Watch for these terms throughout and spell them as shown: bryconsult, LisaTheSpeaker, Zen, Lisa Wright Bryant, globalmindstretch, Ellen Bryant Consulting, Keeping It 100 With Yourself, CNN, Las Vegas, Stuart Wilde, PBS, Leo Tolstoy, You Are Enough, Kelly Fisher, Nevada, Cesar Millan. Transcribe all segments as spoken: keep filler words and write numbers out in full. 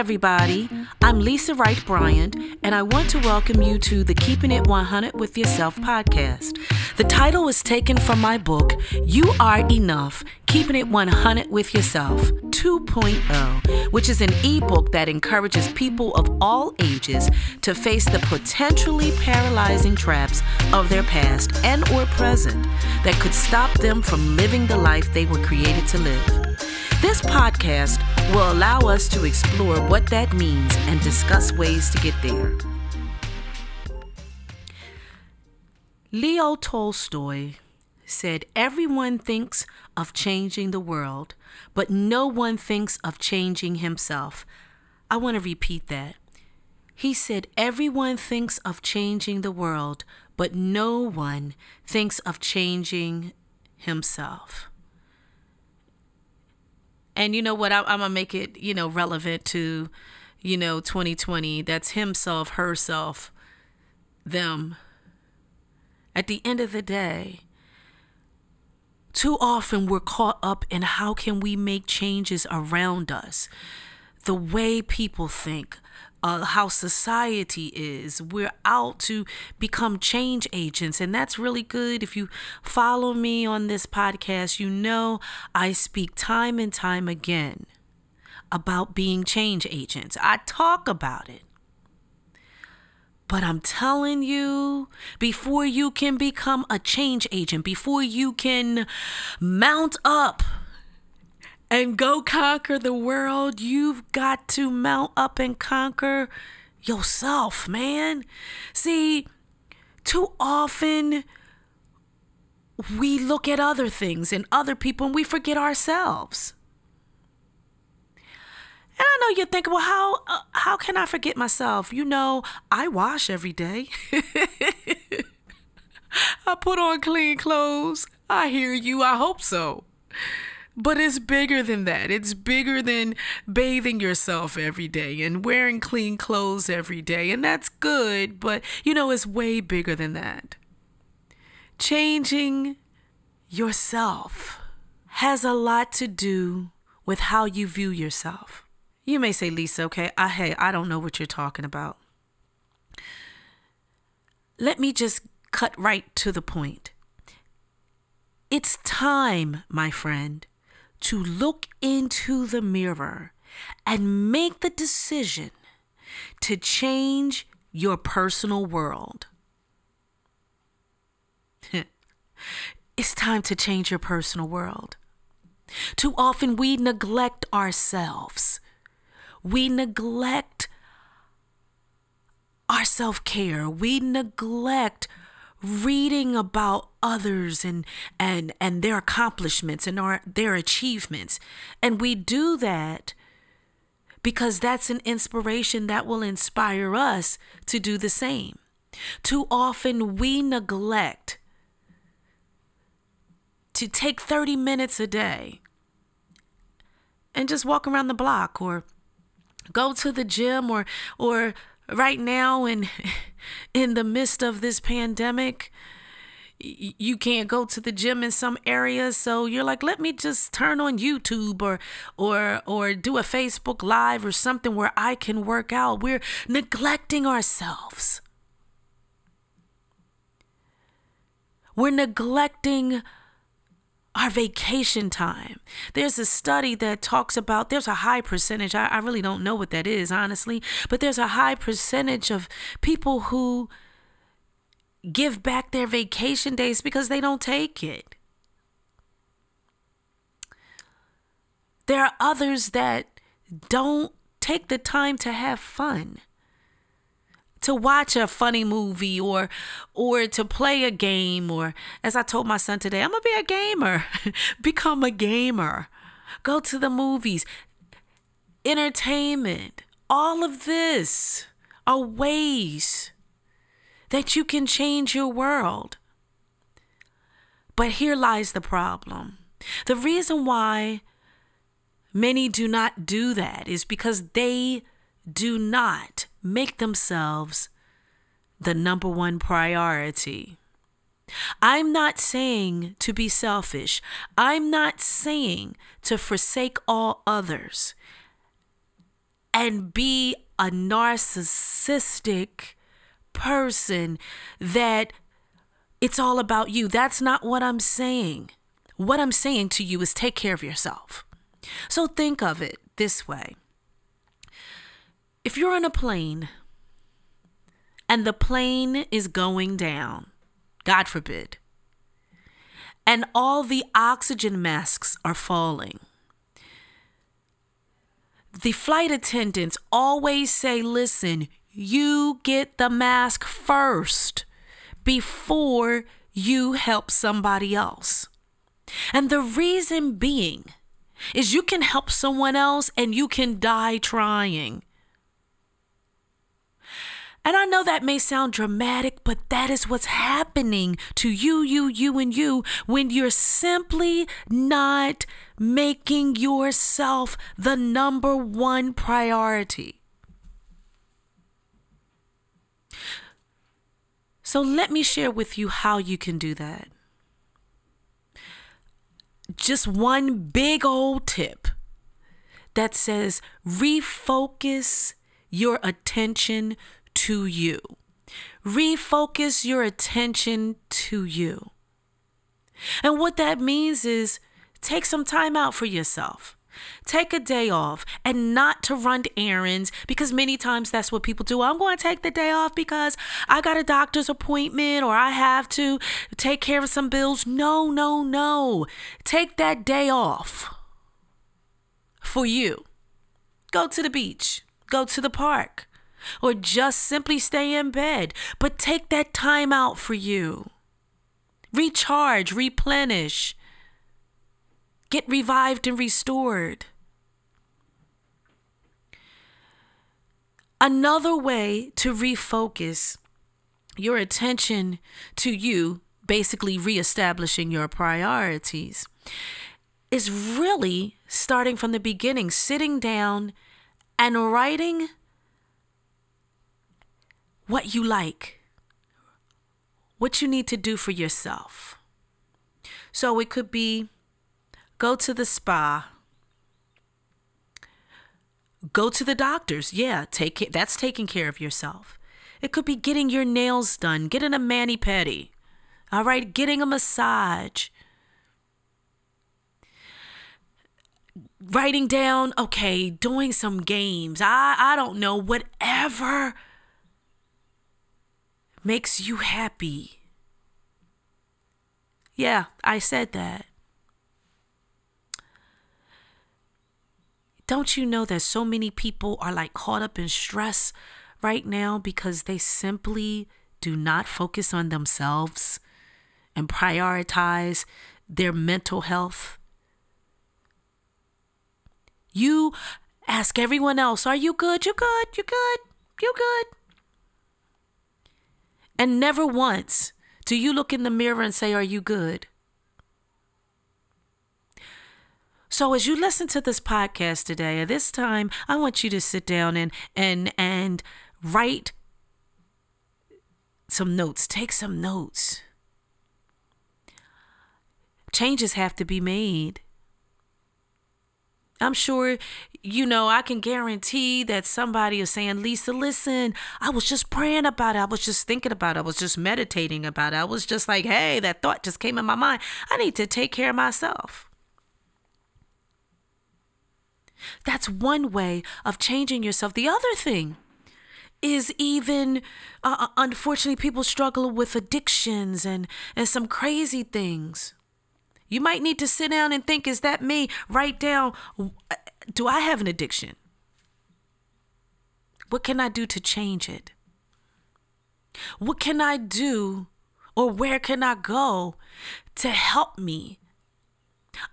everybody. I'm Lisa Wright Bryant, and I want to welcome you to the Keeping It one hundred With Yourself podcast. The title is taken from my book, You Are Enough, Keeping It one hundred With Yourself two point oh, which is an ebook that encourages people of all ages to face the potentially paralyzing traps of their past and or present that could stop them from living the life they were created to live. This podcast will allow us to explore what that means and discuss ways to get there. Leo Tolstoy said, "Everyone thinks of changing the world, but no one thinks of changing himself." I want to repeat that. He said, "Everyone thinks of changing the world, but no one thinks of changing himself." And you know what? I, I'm going to make it, you know, relevant to, you know, twenty twenty. That's himself, herself, them. At the end of the day, too often we're caught up in how can we make changes around us, the way people think, uh, how society is. We're out to become change agents, and that's really good. If you follow me on this podcast, you know I speak time and time again about being change agents. I talk about it. But I'm telling you, before you can become a change agent, before you can mount up and go conquer the world, you've got to mount up and conquer yourself, man. See, too often we look at other things and other people and we forget ourselves. And I know you're thinking, well, how uh, how can I forget myself? You know, I wash every day. I put on clean clothes. I hear you. I hope so. But it's bigger than that. It's bigger than bathing yourself every day and wearing clean clothes every day. And that's good. But, you know, it's way bigger than that. Changing yourself has a lot to do with how you view yourself. You may say, Lisa, okay, I, hey, I don't know what you're talking about. Let me just cut right to the point. It's time, my friend, to look into the mirror and make the decision to change your personal world. It's time to change your personal world. Too often we neglect ourselves. We neglect our self-care. We neglect reading about others and and and their accomplishments and our, their achievements. And we do that because that's an inspiration that will inspire us to do the same. Too often we neglect to take thirty minutes a day and just walk around the block or go to the gym or or right now in, in the midst of this pandemic, you can't go to the gym in some areas. So you're like, let me just turn on YouTube or or or do a Facebook Live or something where I can work out. We're neglecting ourselves. We're neglecting our vacation time. There's a study that talks about, there's a high percentage, I, I really don't know what that is, honestly, but there's a high percentage of people who give back their vacation days because they don't take it. There are others that don't take the time to have fun, to watch a funny movie or or to play a game, or as I told my son today, I'm going to be a gamer, become a gamer, go to the movies, entertainment. All of this are ways that you can change your world. But here lies the problem. The reason why many do not do that is because they do not make themselves the number one priority. I'm not saying to be selfish. I'm not saying to forsake all others. and be a narcissistic person that it's all about you. That's not what I'm saying. What I'm saying to you is take care of yourself. So think of it this way. If you're on a plane and the plane is going down, God forbid, and all the oxygen masks are falling, the flight attendants always say, listen, you get the mask first before you help somebody else. And the reason being is you can help someone else and you can die trying. And I know that may sound dramatic, but that is what's happening to you, you, you, and you when you're simply not making yourself the number one priority. So let me share with you how you can do that. Just one big old tip that says refocus your attention to you. Refocus your attention to you. And what that means is take some time out for yourself. Take a day off, and not to run errands, because many times that's what people do. I'm going to take the day off because I got a doctor's appointment or I have to take care of some bills. No, no, no. Take that day off for you. Go to the beach, go to the park, or just simply stay in bed. But take that time out for you. Recharge, replenish. Get revived and restored. Another way to refocus your attention to you, basically reestablishing your priorities, is really starting from the beginning, sitting down and writing what you like, what you need to do for yourself. So it could be go to the spa. Go to the doctors. Yeah, take it. That's taking care of yourself. It could be getting your nails done, getting a mani-pedi. All right, getting a massage. Writing down, okay, doing some games. I, I don't know, whatever makes you happy. Yeah, I said that. Don't you know that so many people are like caught up in stress right now because they simply do not focus on themselves and prioritize their mental health? You ask everyone else, are you good? You good? You good? You good? And never once do you look in the mirror and say, are you good? So as you listen to this podcast today, at this time, I want you to sit down and and and write some notes. Take some notes. Changes have to be made. I'm sure, you know, I can guarantee that somebody is saying, Lisa, listen, I was just praying about it. I was just thinking about it. I was just meditating about it. I was just like, hey, that thought just came in my mind. I need to take care of myself. That's one way of changing yourself. The other thing is even, uh, unfortunately, people struggle with addictions and, and some crazy things. You might need to sit down and think, is that me? Write down, do I have an addiction? What can I do to change it? What can I do, or where can I go to help me?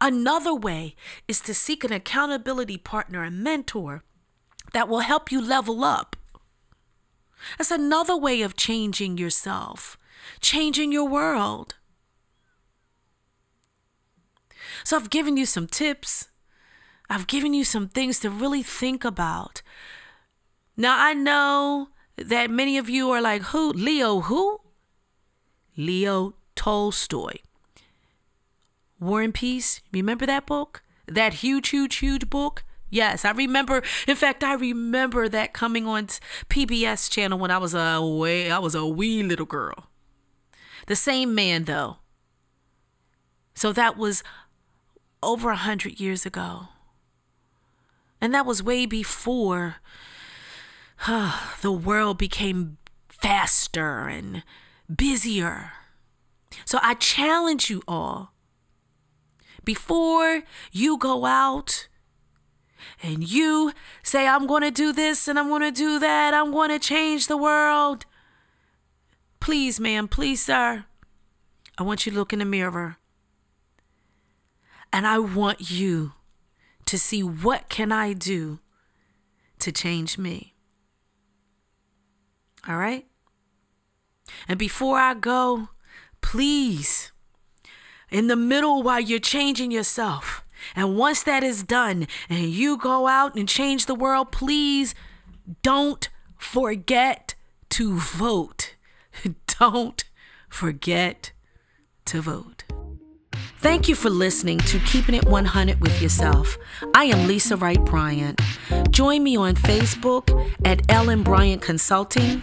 Another way is to seek an accountability partner and mentor that will help you level up. That's another way of changing yourself, changing your world. So I've given you some tips. I've given you some things to really think about. Now, I know that many of you are like, who? Leo who? Leo Tolstoy. War and Peace, remember that book? That huge, huge, huge book? Yes, I remember. In fact, I remember that coming on P B S channel when I was a way, I was a wee little girl. The same man, though. So that was over a hundred years ago. And that was way before uh, the world became faster and busier. So I challenge you all, before you go out and you say, I'm going to do this and I'm going to do that, I'm going to change the world, please, ma'am, please, sir, I want you to look in the mirror. And I want you to see, what can I do to change me? All right? And before I go, please, in the middle while you're changing yourself, and once that is done and you go out and change the world, please don't forget to vote. Don't forget to vote. Thank you for listening to Keeping It one hundred With Yourself. I am Lisa Wright Bryant. Join me on Facebook at Ellen Bryant Consulting,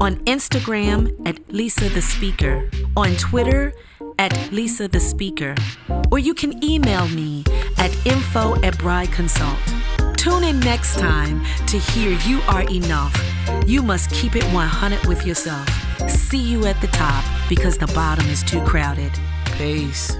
on Instagram at LisaTheSpeaker, on Twitter at LisaTheSpeaker, or you can email me at info at bryconsult. Tune in next time to hear You Are Enough. You must keep it one hundred with yourself. See you at the top, because the bottom is too crowded. Peace.